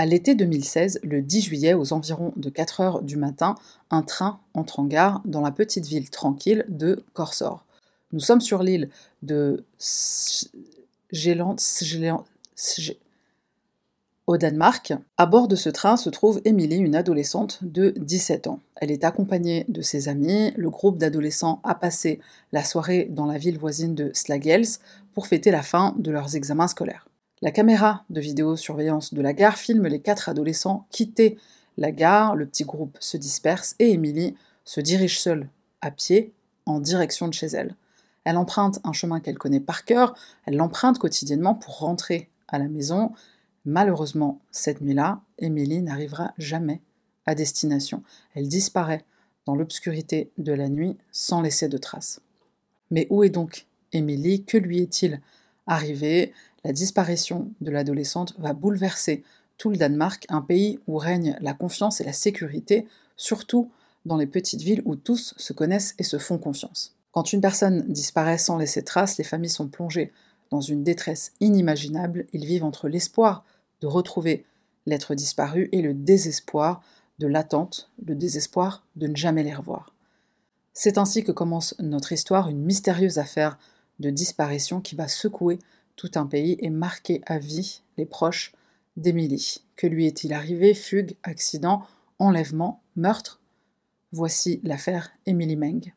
À l'été 2016, le 10 juillet, aux environs de 4h du matin, un train entre en gare dans la petite ville tranquille de Korsør. Nous sommes sur l'île de au Danemark. À bord de ce train se trouve Émilie, une adolescente de 17 ans. Elle est accompagnée de ses amis. Le groupe d'adolescents a passé la soirée dans la ville voisine de Slagelse pour fêter la fin de leurs examens scolaires. La caméra de vidéosurveillance de la gare filme les 4 adolescents quitter la gare. Le petit groupe se disperse et Émilie se dirige seule à pied en direction de chez elle. Elle emprunte un chemin qu'elle connaît par cœur. Elle l'emprunte quotidiennement pour rentrer à la maison. Malheureusement, cette nuit-là, Émilie n'arrivera jamais à destination. Elle disparaît dans l'obscurité de la nuit sans laisser de traces. Mais où est donc Émilie ? Que lui est-il arrivé ? La disparition de l'adolescente va bouleverser tout le Danemark, un pays où règne la confiance et la sécurité, surtout dans les petites villes où tous se connaissent et se font confiance. Quand une personne disparaît sans laisser de traces, les familles sont plongées dans une détresse inimaginable. Ils vivent entre l'espoir de retrouver l'être disparu et le désespoir de l'attente, le désespoir de ne jamais les revoir. C'est ainsi que commence notre histoire, une mystérieuse affaire de disparition qui va secouer tout un pays et marquer à vie les proches d'Émilie. Que lui est-il arrivé ? Fugue, accident, enlèvement, meurtre ? Voici l'affaire Émilie Meng.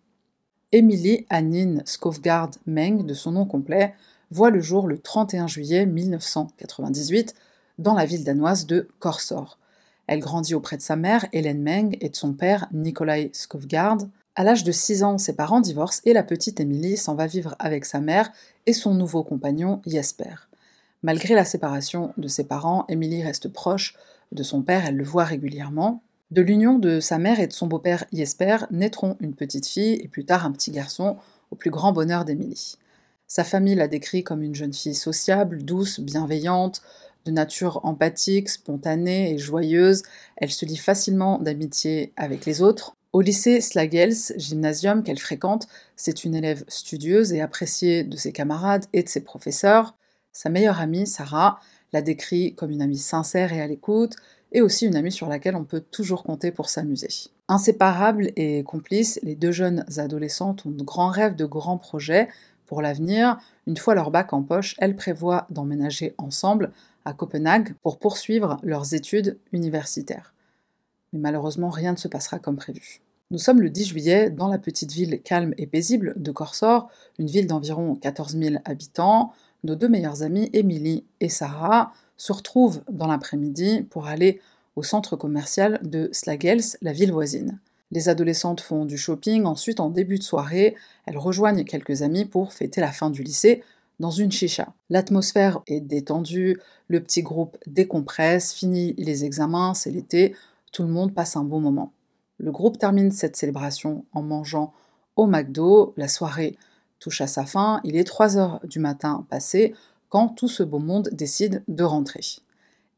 Émilie Annine Skovgaard Meng, de son nom complet, voit le jour le 31 juillet 1998 dans la ville danoise de Korsør. Elle grandit auprès de sa mère, Hélène Meng, et de son père, Nikolai Skovgaard. À l'âge de 6 ans, ses parents divorcent et la petite Émilie s'en va vivre avec sa mère et son nouveau compagnon, Jesper. Malgré la séparation de ses parents, Émilie reste proche de son père, elle le voit régulièrement. De l'union de sa mère et de son beau-père, Jesper, naîtront une petite fille et plus tard un petit garçon, au plus grand bonheur d'Émilie. Sa famille la décrit comme une jeune fille sociable, douce, bienveillante, de nature empathique, spontanée et joyeuse. Elle se lie facilement d'amitié avec les autres. Au lycée Slagelse Gymnasium qu'elle fréquente, c'est une élève studieuse et appréciée de ses camarades et de ses professeurs. Sa meilleure amie, Sarah, la décrit comme une amie sincère et à l'écoute, et aussi une amie sur laquelle on peut toujours compter pour s'amuser. Inséparables et complices, les deux jeunes adolescentes ont de grands rêves, de grands projets. Pour l'avenir, une fois leur bac en poche, elles prévoient d'emménager ensemble à Copenhague pour poursuivre leurs études universitaires. Mais malheureusement, rien ne se passera comme prévu. Nous sommes le 10 juillet dans la petite ville calme et paisible de Korsør, une ville d'environ 14 000 habitants. Nos deux meilleures amies, Émilie et Sarah, se retrouvent dans l'après-midi pour aller au centre commercial de Slagelse, la ville voisine. Les adolescentes font du shopping, ensuite en début de soirée, elles rejoignent quelques amis pour fêter la fin du lycée dans une chicha. L'atmosphère est détendue, le petit groupe décompresse, finit les examens, c'est l'été, tout le monde passe un bon moment. Le groupe termine cette célébration en mangeant au McDo, la soirée touche à sa fin, il est 3h du matin passé quand tout ce beau monde décide de rentrer.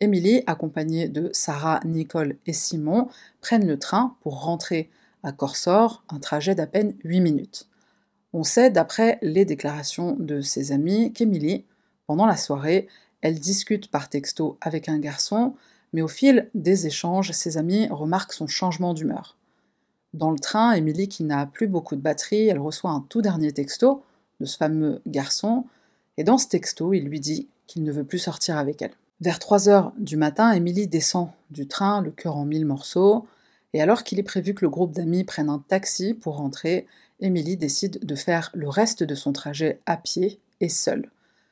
Émilie, accompagnée de Sarah, Nicole et Simon, prennent le train pour rentrer à Korsør, un trajet d'à peine 8 minutes. On sait, d'après les déclarations de ses amis, qu'Émilie, pendant la soirée, elle discute par texto avec un garçon, mais au fil des échanges, ses amis remarquent son changement d'humeur. Dans le train, Émilie, qui n'a plus beaucoup de batterie, elle reçoit un tout dernier texto de ce fameux garçon, et dans ce texto, il lui dit qu'il ne veut plus sortir avec elle. Vers 3h du matin, Émilie descend du train, le cœur en 1000 morceaux, et alors qu'il est prévu que le groupe d'amis prenne un taxi pour rentrer, Émilie décide de faire le reste de son trajet à pied et seule.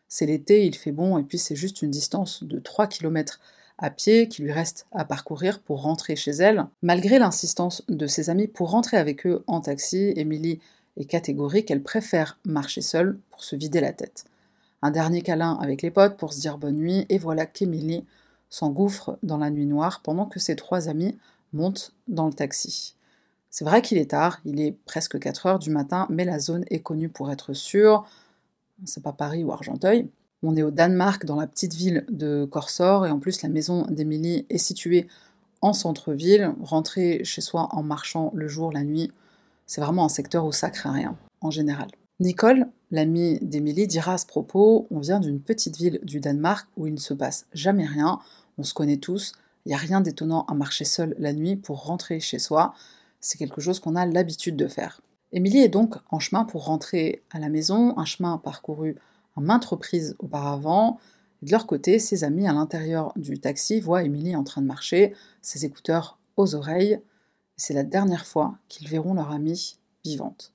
C'est l'été, il fait bon, et puis c'est juste une distance de 3 km à pied qui lui reste à parcourir pour rentrer chez elle. Malgré l'insistance de ses amis pour rentrer avec eux en taxi, Émilie est catégorique, elle préfère marcher seule pour se vider la tête. Un dernier câlin avec les potes pour se dire bonne nuit, et voilà qu'Émilie s'engouffre dans la nuit noire pendant que ses 3 amis montent dans le taxi. C'est vrai qu'il est tard, il est presque 4h du matin, mais la zone est connue pour être sûre. C'est pas Paris ou Argenteuil. On est au Danemark, dans la petite ville de Korsør, et en plus la maison d'Émilie est située en centre-ville. Rentrer chez soi en marchant le jour, la nuit, c'est vraiment un secteur où ça craint à rien, en général. Nicole, l'amie d'Émilie, dira à ce propos « On vient d'une petite ville du Danemark où il ne se passe jamais rien, on se connaît tous, il n'y a rien d'étonnant à marcher seul la nuit pour rentrer chez soi, c'est quelque chose qu'on a l'habitude de faire. Émilie est donc en chemin pour rentrer à la maison, un chemin parcouru à maintes reprises auparavant. De leur côté, ses amis à l'intérieur du taxi voient Émilie en train de marcher, ses écouteurs aux oreilles. C'est la dernière fois qu'ils verront leur amie vivante.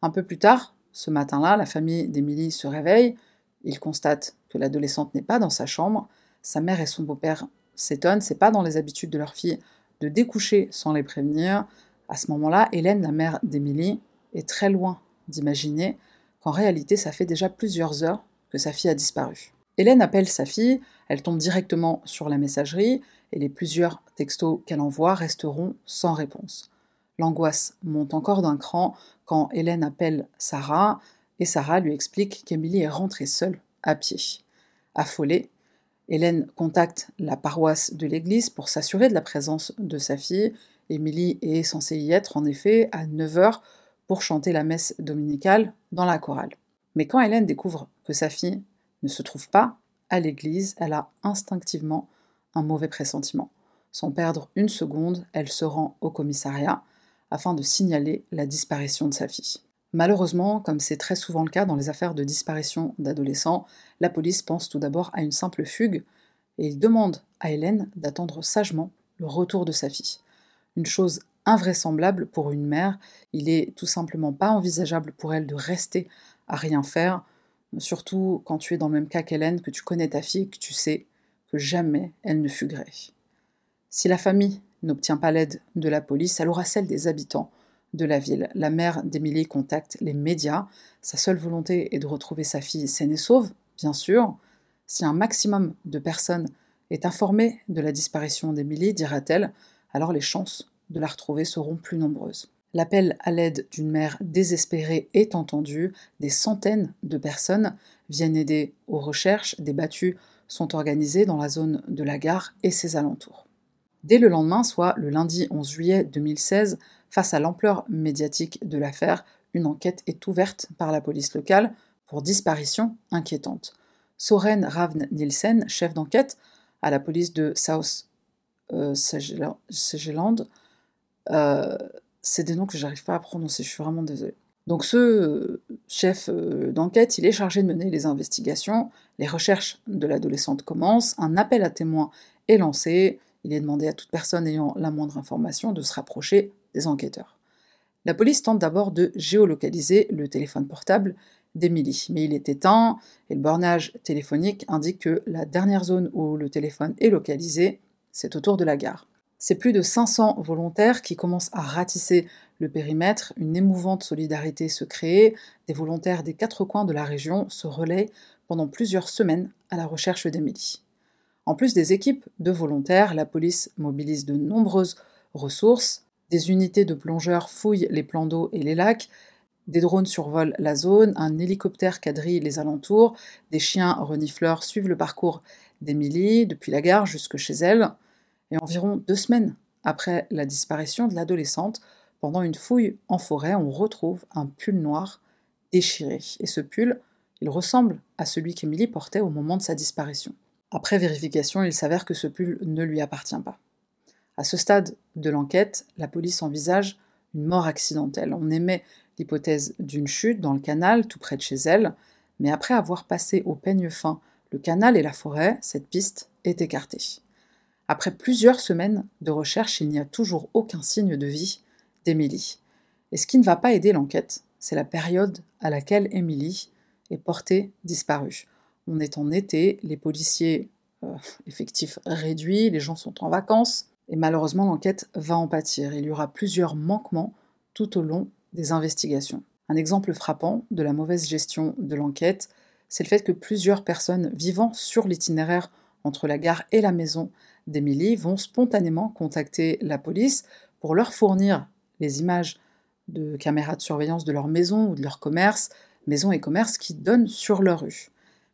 Un peu plus tard, ce matin-là, la famille d'Émilie se réveille. Ils constatent que l'adolescente n'est pas dans sa chambre. Sa mère et son beau-père s'étonnent. C'est pas dans les habitudes de leur fille de découcher sans les prévenir. À ce moment-là, Hélène, la mère d'Émilie, est très loin d'imaginer qu'en réalité, ça fait déjà plusieurs heures que sa fille a disparu. Hélène appelle sa fille, elle tombe directement sur la messagerie et les plusieurs textos qu'elle envoie resteront sans réponse. L'angoisse monte encore d'un cran quand Hélène appelle Sarah et Sarah lui explique qu'Émilie est rentrée seule à pied. Affolée, Hélène contacte la paroisse de l'église pour s'assurer de la présence de sa fille. Émilie est censée y être en effet à 9h pour chanter la messe dominicale dans la chorale. Mais quand Hélène découvre que sa fille ne se trouve pas à l'église, elle a instinctivement un mauvais pressentiment. Sans perdre une seconde, elle se rend au commissariat afin de signaler la disparition de sa fille. Malheureusement, comme c'est très souvent le cas dans les affaires de disparition d'adolescents, la police pense tout d'abord à une simple fugue et ils demandent à Hélène d'attendre sagement le retour de sa fille. Une chose invraisemblable pour une mère, il est tout simplement pas envisageable pour elle de rester à rien faire, surtout quand tu es dans le même cas qu'Hélène, que tu connais ta fille, que tu sais que jamais elle ne fuguerait. Si la famille n'obtient pas l'aide de la police, elle aura celle des habitants de la ville. La mère d'Émilie contacte les médias. Sa seule volonté est de retrouver sa fille saine et sauve, bien sûr. Si un maximum de personnes est informé de la disparition d'Émilie, dira-t-elle, alors les chances de la retrouver seront plus nombreuses. L'appel à l'aide d'une mère désespérée est entendu. Des centaines de personnes viennent aider aux recherches. Des battues sont organisées dans la zone de la gare et ses alentours. Dès le lendemain, soit le lundi 11 juillet 2016, face à l'ampleur médiatique de l'affaire, une enquête est ouverte par la police locale pour disparition inquiétante. Søren Ravn Nielsen, chef d'enquête à la police de South Segeland. C'est des noms que j'arrive pas à prononcer, je suis vraiment désolée. Donc ce chef d'enquête, il est chargé de mener les investigations, les recherches de l'adolescente commencent, un appel à témoins est lancé, il est demandé à toute personne ayant la moindre information de se rapprocher des enquêteurs. La police tente d'abord de géolocaliser le téléphone portable d'Émilie, mais il est éteint et le bornage téléphonique indique que la dernière zone où le téléphone est localisé, c'est autour de la gare. C'est plus de 500 volontaires qui commencent à ratisser le périmètre, une émouvante solidarité se crée, des volontaires des quatre coins de la région se relaient pendant plusieurs semaines à la recherche d'Émilie. En plus des équipes de volontaires, la police mobilise de nombreuses ressources, des unités de plongeurs fouillent les plans d'eau et les lacs, des drones survolent la zone, un hélicoptère quadrille les alentours, des chiens renifleurs suivent le parcours d'Émilie depuis la gare jusque chez elle. Et environ 2 semaines après la disparition de l'adolescente, pendant une fouille en forêt, on retrouve un pull noir déchiré. Et ce pull, il ressemble à celui qu'Émilie portait au moment de sa disparition. Après vérification, il s'avère que ce pull ne lui appartient pas. À ce stade de l'enquête, la police envisage une mort accidentelle. On émet l'hypothèse d'une chute dans le canal, tout près de chez elle, mais après avoir passé au peigne fin le canal et la forêt, cette piste est écartée. Après plusieurs semaines de recherche, il n'y a toujours aucun signe de vie d'Émilie. Et ce qui ne va pas aider l'enquête, c'est la période à laquelle Émilie est portée disparue. On est en été, les policiers effectifs réduits, les gens sont en vacances, et malheureusement l'enquête va en pâtir. Il y aura plusieurs manquements tout au long des investigations. Un exemple frappant de la mauvaise gestion de l'enquête, c'est le fait que plusieurs personnes vivant sur l'itinéraire entre la gare et la maison d'Émilie vont spontanément contacter la police pour leur fournir les images de caméras de surveillance de leur maison ou de leur commerce, maison et commerce qui donnent sur leur rue.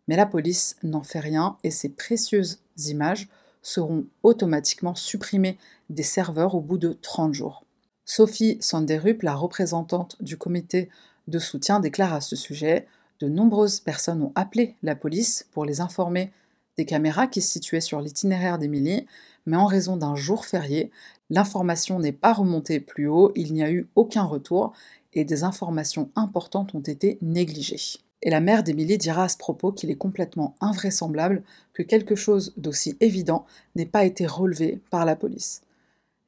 Mais la police n'en fait rien et ces précieuses images seront automatiquement supprimées des serveurs au bout de 30 jours. Sophie Sanderup, la représentante du comité de soutien, déclare à ce sujet « De nombreuses personnes ont appelé la police pour les informer des caméras qui se situaient sur l'itinéraire d'Émilie, mais en raison d'un jour férié, l'information n'est pas remontée plus haut, il n'y a eu aucun retour et des informations importantes ont été négligées. Et la mère d'Émilie dira à ce propos qu'il est complètement invraisemblable que quelque chose d'aussi évident n'ait pas été relevé par la police.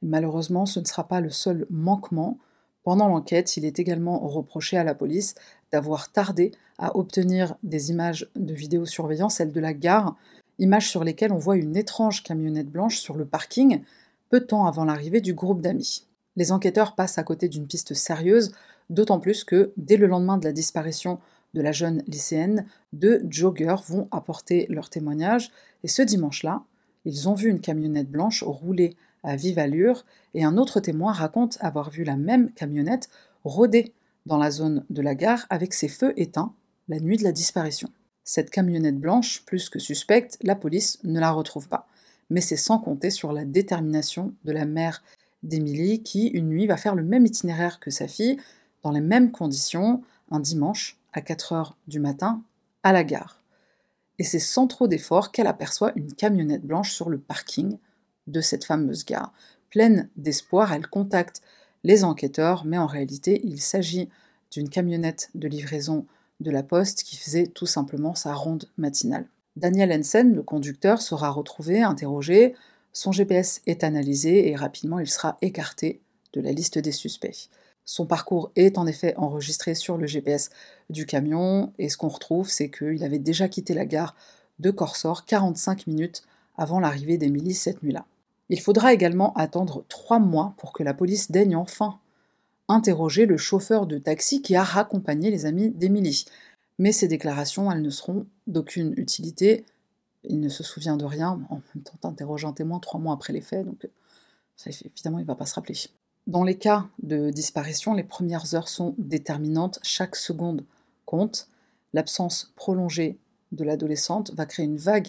Malheureusement, ce ne sera pas le seul manquement. Pendant l'enquête, il est également reproché à la police d'avoir tardé à obtenir des images de vidéosurveillance, celles de la gare, images sur lesquelles on voit une étrange camionnette blanche sur le parking, peu de temps avant l'arrivée du groupe d'amis. Les enquêteurs passent à côté d'une piste sérieuse, d'autant plus que, dès le lendemain de la disparition de la jeune lycéenne, 2 joggers vont apporter leur témoignage, et ce dimanche-là, ils ont vu une camionnette blanche rouler à vive allure, et un autre témoin raconte avoir vu la même camionnette rôder dans la zone de la gare avec ses feux éteints la nuit de la disparition. Cette camionnette blanche, plus que suspecte, la police ne la retrouve pas. Mais c'est sans compter sur la détermination de la mère d'Émilie qui, une nuit, va faire le même itinéraire que sa fille, dans les mêmes conditions, un dimanche, à 4h du matin, à la gare. Et c'est sans trop d'effort qu'elle aperçoit une camionnette blanche sur le parking de cette fameuse gare. Pleine d'espoir, elle contacte les enquêteurs, mais en réalité, il s'agit d'une camionnette de livraison de la poste qui faisait tout simplement sa ronde matinale. Daniel Hensen, le conducteur, sera retrouvé, interrogé, son GPS est analysé et rapidement il sera écarté de la liste des suspects. Son parcours est en effet enregistré sur le GPS du camion et ce qu'on retrouve, c'est qu'il avait déjà quitté la gare de Korsør 45 minutes avant l'arrivée d'Émilie cette nuit-là. Il faudra également attendre 3 mois pour que la police daigne enfin interroger le chauffeur de taxi qui a raccompagné les amis d'Émilie. Mais ces déclarations, elles ne seront d'aucune utilité. Il ne se souvient de rien, en même temps interroger un témoin 3 mois après les faits, donc évidemment il ne va pas se rappeler. Dans les cas de disparition, les premières heures sont déterminantes, chaque seconde compte. L'absence prolongée de l'adolescente va créer une vague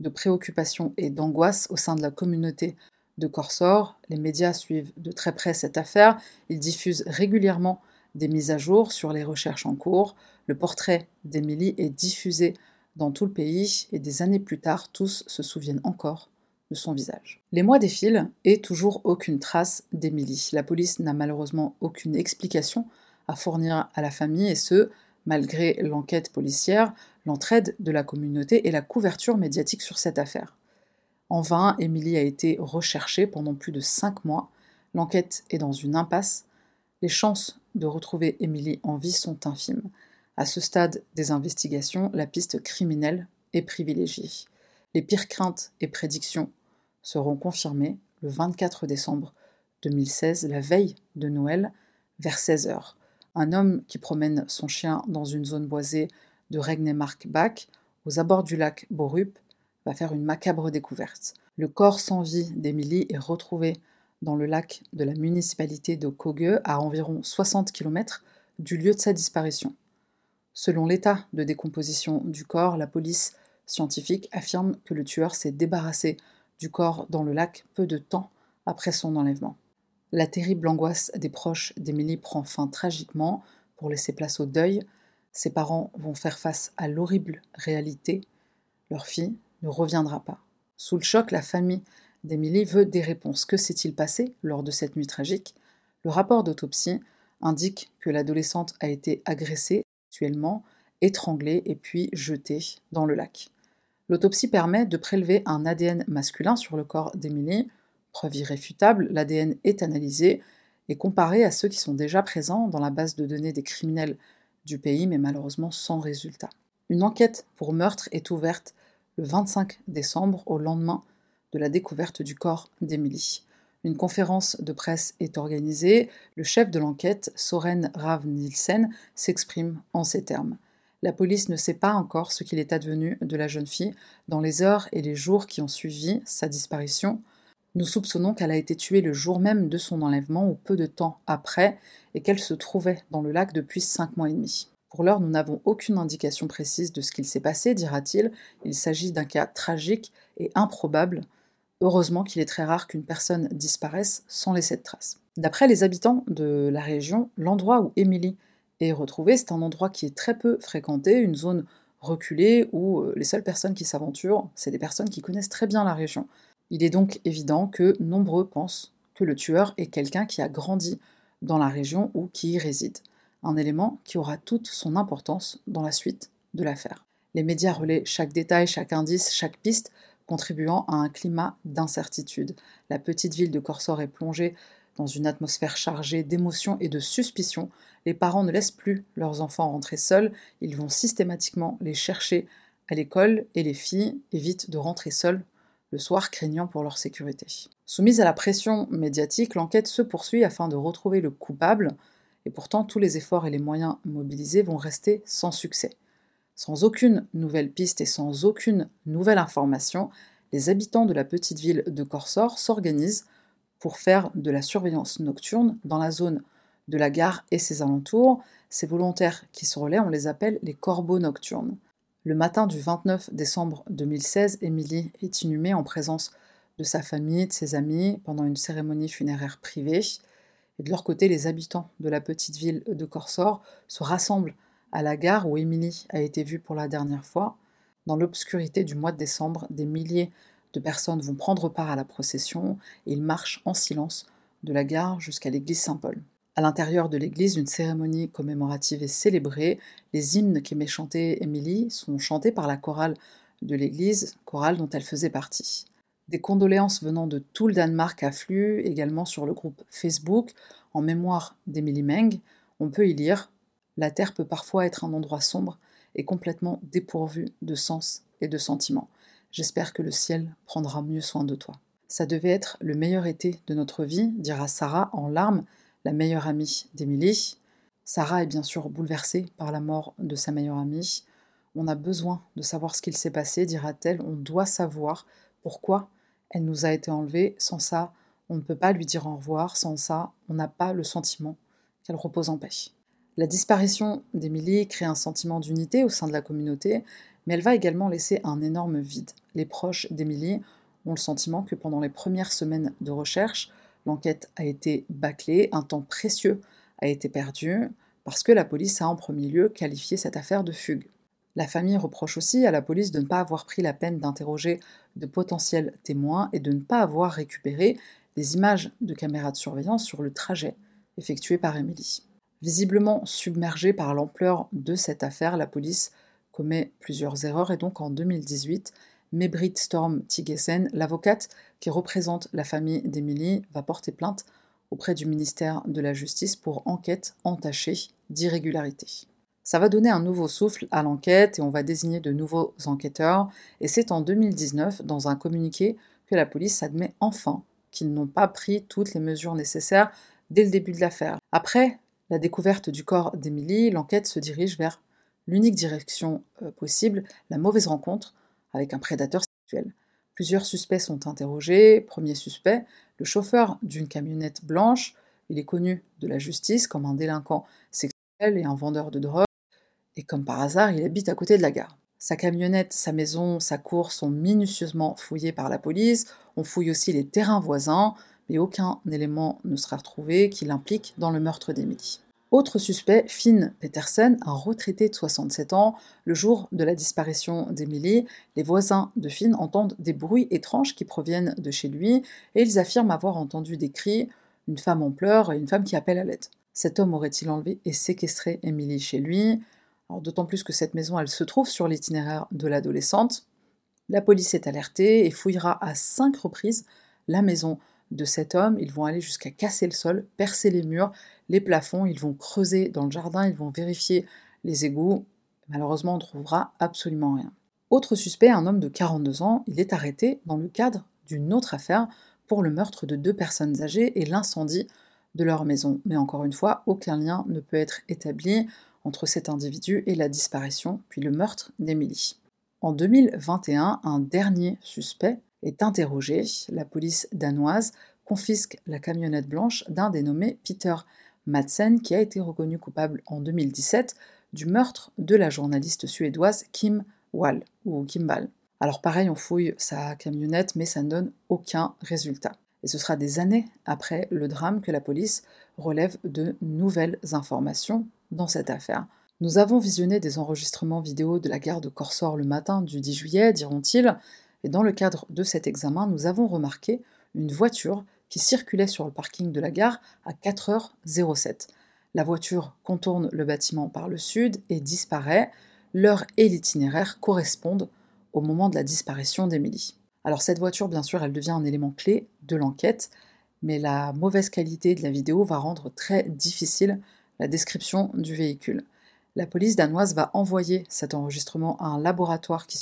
de préoccupation et d'angoisse au sein de la communauté de Korsør. Les médias suivent de très près cette affaire. Ils diffusent régulièrement des mises à jour sur les recherches en cours. Le portrait d'Émilie est diffusé dans tout le pays et des années plus tard, tous se souviennent encore de son visage. Les mois défilent et toujours aucune trace d'Émilie. La police n'a malheureusement aucune explication à fournir à la famille et ce, malgré l'enquête policière, l'entraide de la communauté et la couverture médiatique sur cette affaire. En vain, Émilie a été recherchée pendant plus de 5 mois. L'enquête est dans une impasse. Les chances de retrouver Émilie en vie sont infimes. À ce stade des investigations, la piste criminelle est privilégiée. Les pires craintes et prédictions seront confirmées le 24 décembre 2016, la veille de Noël, vers 16h. Un homme qui promène son chien dans une zone boisée de Regnemark-Bach, aux abords du lac Borup, va faire une macabre découverte. Le corps sans vie d'Émilie est retrouvé dans le lac de la municipalité de Kogue, à environ 60 km du lieu de sa disparition. Selon l'état de décomposition du corps, la police scientifique affirme que le tueur s'est débarrassé du corps dans le lac peu de temps après son enlèvement. La terrible angoisse des proches d'Émilie prend fin tragiquement pour laisser place au deuil. Ses parents vont faire face à l'horrible réalité. Leur fille ne reviendra pas. Sous le choc, la famille d'Émilie veut des réponses. Que s'est-il passé lors de cette nuit tragique ? Le rapport d'autopsie indique que l'adolescente a été agressée, sexuellement, étranglée et puis jetée dans le lac. L'autopsie permet de prélever un ADN masculin sur le corps d'Émilie. Preuve irréfutable, l'ADN est analysé et comparé à ceux qui sont déjà présents dans la base de données des criminels du pays, mais malheureusement sans résultat. Une enquête pour meurtre est ouverte le 25 décembre, au lendemain de la découverte du corps d'Émilie. Une conférence de presse est organisée. Le chef de l'enquête, Søren Ravn Nielsen, s'exprime en ces termes. La police ne sait pas encore ce qu'il est advenu de la jeune fille dans les heures et les jours qui ont suivi sa disparition. Nous soupçonnons qu'elle a été tuée le jour même de son enlèvement ou peu de temps après et qu'elle se trouvait dans le lac depuis 5 mois et demi. Pour l'heure, nous n'avons aucune indication précise de ce qu'il s'est passé, dira-t-il. Il s'agit d'un cas tragique et improbable. Heureusement qu'il est très rare qu'une personne disparaisse sans laisser de traces. D'après les habitants de la région, l'endroit où Émilie est retrouvée, c'est un endroit qui est très peu fréquenté, une zone reculées où les seules personnes qui s'aventurent, c'est des personnes qui connaissent très bien la région. Il est donc évident que nombreux pensent que le tueur est quelqu'un qui a grandi dans la région ou qui y réside. Un élément qui aura toute son importance dans la suite de l'affaire. Les médias relaient chaque détail, chaque indice, chaque piste, contribuant à un climat d'incertitude. La petite ville de Korsør est plongée dans une atmosphère chargée d'émotions et de suspicions. Les parents ne laissent plus leurs enfants rentrer seuls, ils vont systématiquement les chercher à l'école et les filles évitent de rentrer seules le soir, craignant pour leur sécurité. Soumise à la pression médiatique, l'enquête se poursuit afin de retrouver le coupable, et pourtant tous les efforts et les moyens mobilisés vont rester sans succès. Sans aucune nouvelle piste et sans aucune nouvelle information, les habitants de la petite ville de Korsør s'organisent pour faire de la surveillance nocturne dans la zone de la gare et ses alentours. Ces volontaires qui se relaient, on les appelle les corbeaux nocturnes. Le matin du 29 décembre 2016, Émilie est inhumée en présence de sa famille, de ses amis, pendant une cérémonie funéraire privée. Et de leur côté, les habitants de la petite ville de Korsør se rassemblent à la gare où Émilie a été vue pour la dernière fois. Dans l'obscurité du mois de décembre, des milliers de personnes vont prendre part à la procession et ils marchent en silence de la gare jusqu'à l'église Saint-Paul. À l'intérieur de l'église, une cérémonie commémorative est célébrée. Les hymnes qu'aimait chanter Émilie sont chantés par la chorale de l'église, chorale dont elle faisait partie. Des condoléances venant de tout le Danemark affluent également sur le groupe Facebook. En mémoire d'Émilie Meng, on peut y lire « La terre peut parfois être un endroit sombre et complètement dépourvu de sens et de sentiments. J'espère que le ciel prendra mieux soin de toi. » Ça devait être le meilleur été de notre vie, dira Sarah en larmes, la meilleure amie d'Émilie. Sarah est bien sûr bouleversée par la mort de sa meilleure amie. « On a besoin de savoir ce qu'il s'est passé, dira-t-elle, on doit savoir pourquoi. » Elle nous a été enlevée, sans ça, on ne peut pas lui dire au revoir, sans ça, on n'a pas le sentiment qu'elle repose en paix. La disparition d'Émilie crée un sentiment d'unité au sein de la communauté, mais elle va également laisser un énorme vide. Les proches d'Émilie ont le sentiment que pendant les premières semaines de recherche, l'enquête a été bâclée, un temps précieux a été perdu, parce que la police a en premier lieu qualifié cette affaire de fugue. La famille reproche aussi à la police de ne pas avoir pris la peine d'interroger de potentiels témoins et de ne pas avoir récupéré des images de caméras de surveillance sur le trajet effectué par Émilie. Visiblement submergée par l'ampleur de cette affaire, la police commet plusieurs erreurs et donc en 2018, Mebrit Storm-Tigessen, l'avocate qui représente la famille d'Émilie, va porter plainte auprès du ministère de la Justice pour enquête entachée d'irrégularités. Ça va donner un nouveau souffle à l'enquête et on va désigner de nouveaux enquêteurs. Et c'est en 2019, dans un communiqué, que la police admet enfin qu'ils n'ont pas pris toutes les mesures nécessaires dès le début de l'affaire. Après la découverte du corps d'Émilie, l'enquête se dirige vers l'unique direction possible, la mauvaise rencontre avec un prédateur sexuel. Plusieurs suspects sont interrogés. Premier suspect, le chauffeur d'une camionnette blanche. Il est connu de la justice comme un délinquant sexuel et un vendeur de drogue. Et comme par hasard, il habite à côté de la gare. Sa camionnette, sa maison, sa cour sont minutieusement fouillées par la police. On fouille aussi les terrains voisins, mais aucun élément ne sera retrouvé qui l'implique dans le meurtre d'Émilie. Autre suspect, Finn Peterson, un retraité de 67 ans. Le jour de la disparition d'Émilie, les voisins de Finn entendent des bruits étranges qui proviennent de chez lui et ils affirment avoir entendu des cris, une femme en pleurs et une femme qui appelle à l'aide. Cet homme aurait-il enlevé et séquestré Émilie chez lui ? Alors, d'autant plus que cette maison, elle se trouve sur l'itinéraire de l'adolescente. La police est alertée et fouillera à 5 reprises la maison de cet homme. Ils vont aller jusqu'à casser le sol, percer les murs, les plafonds, ils vont creuser dans le jardin, ils vont vérifier les égouts. Malheureusement, on ne trouvera absolument rien. Autre suspect, un homme de 42 ans, il est arrêté dans le cadre d'une autre affaire pour le meurtre de 2 personnes âgées et l'incendie de leur maison. Mais encore une fois, aucun lien ne peut être établi entre cet individu et la disparition, puis le meurtre d'Émilie. En 2021, un dernier suspect est interrogé. La police danoise confisque la camionnette blanche d'un dénommé Peter Madsen, qui a été reconnu coupable en 2017 du meurtre de la journaliste suédoise Kim Wall. Alors pareil, on fouille sa camionnette, mais ça ne donne aucun résultat. Et ce sera des années après le drame que la police relève de nouvelles informations dans cette affaire. Nous avons visionné des enregistrements vidéo de la gare de Korsør le matin du 10 juillet, diront-ils, et dans le cadre de cet examen, nous avons remarqué une voiture qui circulait sur le parking de la gare à 4h07. La voiture contourne le bâtiment par le sud et disparaît. L'heure et l'itinéraire correspondent au moment de la disparition d'Émilie. Alors cette voiture, bien sûr, elle devient un élément clé de l'enquête, mais la mauvaise qualité de la vidéo va rendre très difficile la description du véhicule. La police danoise va envoyer cet enregistrement à un laboratoire qui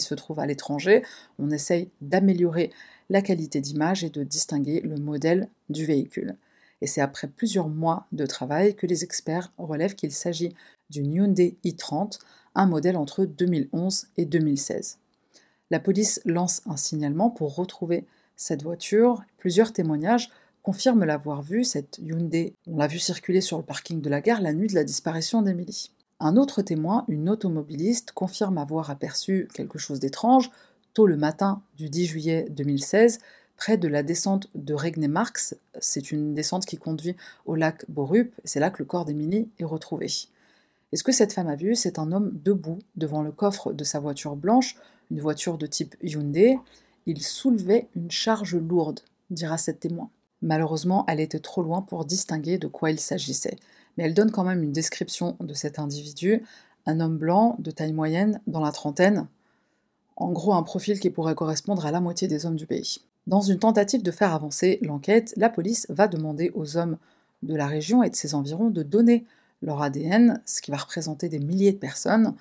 se trouve à l'étranger. On essaye d'améliorer la qualité d'image et de distinguer le modèle du véhicule. Et c'est après plusieurs mois de travail que les experts relèvent qu'il s'agit d'une Hyundai i30, un modèle entre 2011 et 2016. La police lance un signalement pour retrouver cette voiture. Plusieurs témoignages confirme l'avoir vue, cette Hyundai. On l'a vue circuler sur le parking de la gare la nuit de la disparition d'Émilie. Un autre témoin, une automobiliste, confirme avoir aperçu quelque chose d'étrange tôt le matin du 10 juillet 2016, près de la descente de Regnemark-Bach. C'est une descente qui conduit au lac Borup. C'est là que le corps d'Émilie est retrouvé. Et ce que cette femme a vu, c'est un homme debout devant le coffre de sa voiture blanche, une voiture de type Hyundai. Il soulevait une charge lourde, dira cette témoin. Malheureusement, elle était trop loin pour distinguer de quoi il s'agissait. Mais elle donne quand même une description de cet individu, un homme blanc, de taille moyenne, dans la trentaine. En gros, un profil qui pourrait correspondre à la moitié des hommes du pays. Dans une tentative de faire avancer l'enquête, la police va demander aux hommes de la région et de ses environs de donner leur ADN, ce qui va représenter des milliers de personnes.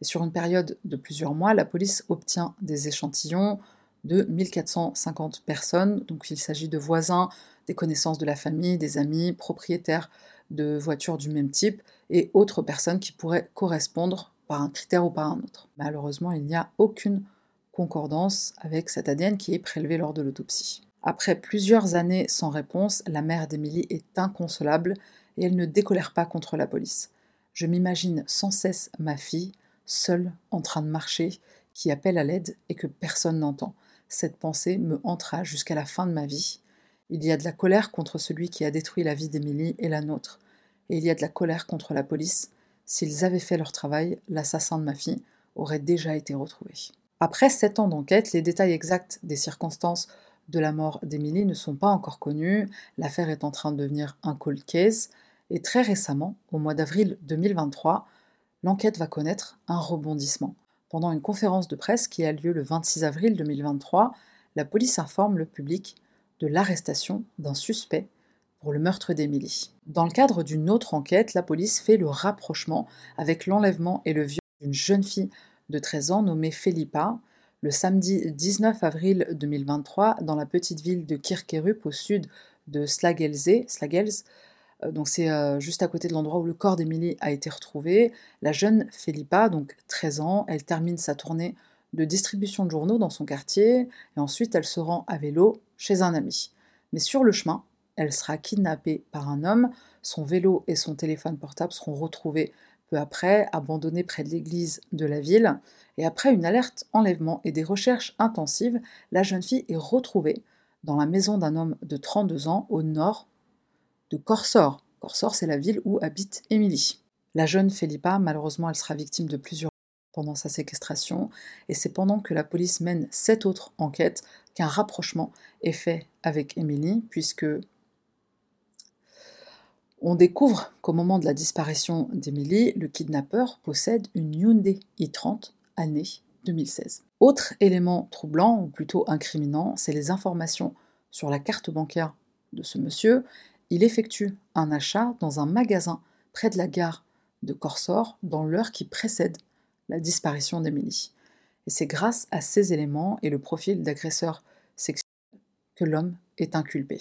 Et sur une période de plusieurs mois, la police obtient des échantillons de 1450 personnes, donc il s'agit de voisins, des connaissances de la famille, des amis, propriétaires de voitures du même type et autres personnes qui pourraient correspondre par un critère ou par un autre. Malheureusement, il n'y a aucune concordance avec cet ADN qui est prélevé lors de l'autopsie. Après plusieurs années sans réponse, la mère d'Émilie est inconsolable et elle ne décolère pas contre la police. Je m'imagine sans cesse ma fille, seule, en train de marcher, qui appelle à l'aide et que personne n'entend. Cette pensée me hantera jusqu'à la fin de ma vie. Il y a de la colère contre celui qui a détruit la vie d'Émilie et la nôtre. Et il y a de la colère contre la police. S'ils avaient fait leur travail, l'assassin de ma fille aurait déjà été retrouvé. Après 7 ans d'enquête, les détails exacts des circonstances de la mort d'Émilie ne sont pas encore connus. L'affaire est en train de devenir un cold case. Et très récemment, au mois d'avril 2023, l'enquête va connaître un rebondissement. Pendant une conférence de presse qui a lieu le 26 avril 2023, la police informe le public de l'arrestation d'un suspect pour le meurtre d'Émilie. Dans le cadre d'une autre enquête, la police fait le rapprochement avec l'enlèvement et le viol d'une jeune fille de 13 ans nommée Filippa, le samedi 19 avril 2023, dans la petite ville de Kirkerup, au sud de Slagelse. Donc c'est juste à côté de l'endroit où le corps d'Émilie a été retrouvé. La jeune Filippa, donc 13 ans, elle termine sa tournée de distribution de journaux dans son quartier et ensuite elle se rend à vélo chez un ami. Mais sur le chemin, elle sera kidnappée par un homme. Son vélo et son téléphone portable seront retrouvés peu après, abandonnés près de l'église de la ville. Et après une alerte enlèvement et des recherches intensives, la jeune fille est retrouvée dans la maison d'un homme de 32 ans au nord de Korsør. Korsør, c'est la ville où habite Émilie. La jeune Filippa, malheureusement, elle sera victime de plusieurs pendant sa séquestration, et c'est pendant que la police mène 7 autres enquêtes qu'un rapprochement est fait avec Émilie, puisque on découvre qu'au moment de la disparition d'Émilie, le kidnappeur possède une Hyundai i30 année 2016. Autre élément troublant, ou plutôt incriminant, c'est les informations sur la carte bancaire de ce monsieur. Il effectue un achat dans un magasin près de la gare de Korsør dans l'heure qui précède la disparition d'Émilie. Et c'est grâce à ces éléments et le profil d'agresseur sexuel que l'homme est inculpé.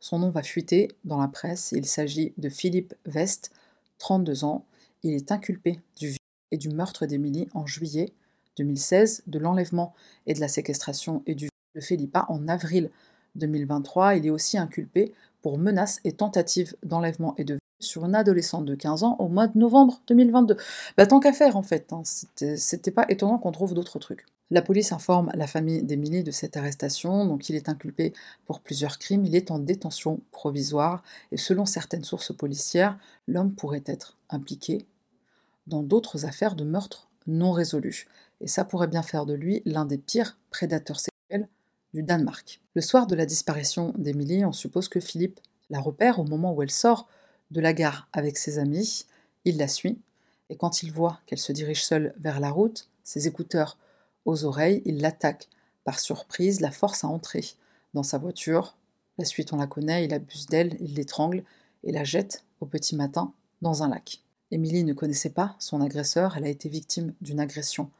Son nom va fuiter dans la presse. Il s'agit de Philip Westh, 32 ans. Il est inculpé du viol et du meurtre d'Émilie en juillet 2016, de l'enlèvement et de la séquestration et du viol de Filippa en avril 2023. Il est aussi inculpé pour menaces et tentatives d'enlèvement et de viol sur une adolescente de 15 ans au mois de novembre 2022. Tant qu'à faire en fait, c'était pas étonnant qu'on trouve d'autres trucs. La police informe la famille d'Émilie de cette arrestation, donc il est inculpé pour plusieurs crimes, il est en détention provisoire, et selon certaines sources policières, l'homme pourrait être impliqué dans d'autres affaires de meurtre non résolues. Et ça pourrait bien faire de lui l'un des pires prédateurs sexuels du Danemark. Le soir de la disparition d'Émilie, on suppose que Philip la repère au moment où elle sort de la gare avec ses amis. Il la suit, et quand il voit qu'elle se dirige seule vers la route, ses écouteurs aux oreilles, il l'attaque. Par surprise, la force à entrer dans sa voiture. La suite, on la connaît, il abuse d'elle, il l'étrangle et la jette au petit matin dans un lac. Émilie ne connaissait pas son agresseur, elle a été victime d'une agression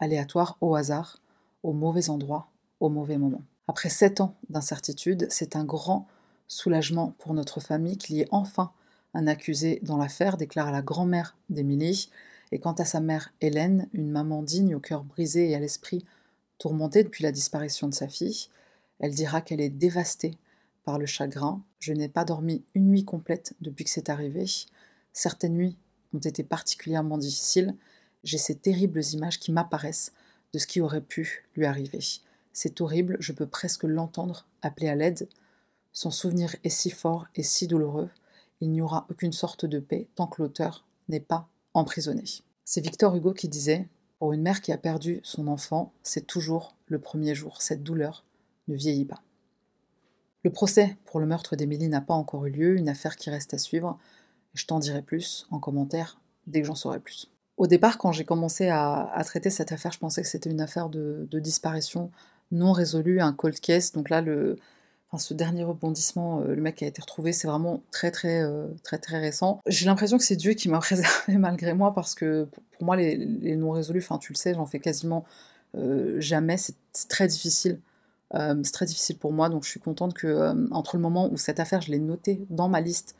aléatoire au hasard, au mauvais endroit, au mauvais moment. Après 7 ans d'incertitude, c'est un grand soulagement pour notre famille qu'il y ait enfin un accusé dans l'affaire, déclare la grand-mère d'Émilie. Et quant à sa mère Hélène, une maman digne au cœur brisé et à l'esprit tourmentée depuis la disparition de sa fille, elle dira qu'elle est dévastée par le chagrin. Je n'ai pas dormi une nuit complète depuis que c'est arrivé. Certaines nuits ont été particulièrement difficiles. J'ai ces terribles images qui m'apparaissent de ce qui aurait pu lui arriver. C'est horrible, je peux presque l'entendre appeler à l'aide. Son souvenir est si fort et si douloureux. Il n'y aura aucune sorte de paix tant que l'auteur n'est pas emprisonné. C'est Victor Hugo qui disait « Pour une mère qui a perdu son enfant, c'est toujours le premier jour. Cette douleur ne vieillit pas. » Le procès pour le meurtre d'Émilie n'a pas encore eu lieu, une affaire qui reste à suivre. Je t'en dirai plus en commentaire dès que j'en saurai plus. Au départ, quand j'ai commencé à traiter cette affaire, je pensais que c'était une affaire de disparition non résolue, un cold case. Donc là, ce dernier rebondissement, le mec qui a été retrouvé, c'est vraiment très récent. J'ai l'impression que c'est Dieu qui m'a préservé malgré moi, parce que pour moi, les non résolus, tu le sais, j'en fais quasiment jamais, c'est très difficile. C'est très difficile pour moi, donc je suis contente que entre le moment où cette affaire, je l'ai notée dans ma liste,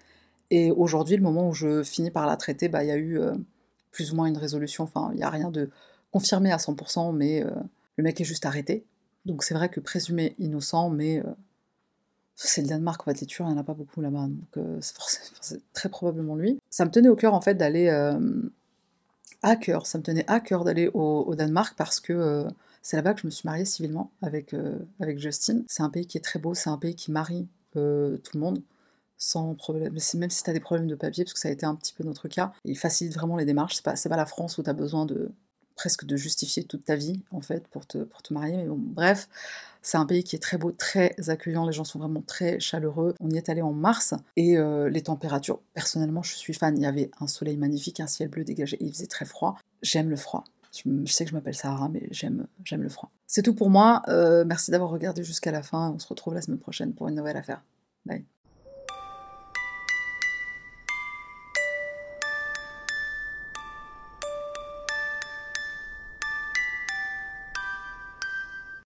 et aujourd'hui, le moment où je finis par la traiter, il y a eu plus ou moins une résolution. Il n'y a rien de confirmé à 100%, mais le mec est juste arrêté. Donc c'est vrai que présumé innocent, mais... c'est le Danemark, les tueurs, il n'y en a pas beaucoup là-bas, donc c'est très probablement lui. Ça me tenait à cœur d'aller au Danemark, parce que c'est là-bas que je me suis mariée civilement avec Justin. C'est un pays qui est très beau, c'est un pays qui marie tout le monde, sans problème, même si tu as des problèmes de papier, parce que ça a été un petit peu notre cas. Il facilite vraiment les démarches, c'est pas la France où tu as besoin de justifier toute ta vie, en fait, pour te marier. Mais bon, bref, c'est un pays qui est très beau, très accueillant. Les gens sont vraiment très chaleureux. On y est allé en mars, et les températures, personnellement, je suis fan. Il y avait un soleil magnifique, un ciel bleu dégagé, il faisait très froid. J'aime le froid. Je sais que je m'appelle Sarah, mais j'aime le froid. C'est tout pour moi. Merci d'avoir regardé jusqu'à la fin. On se retrouve la semaine prochaine pour une nouvelle affaire. Bye.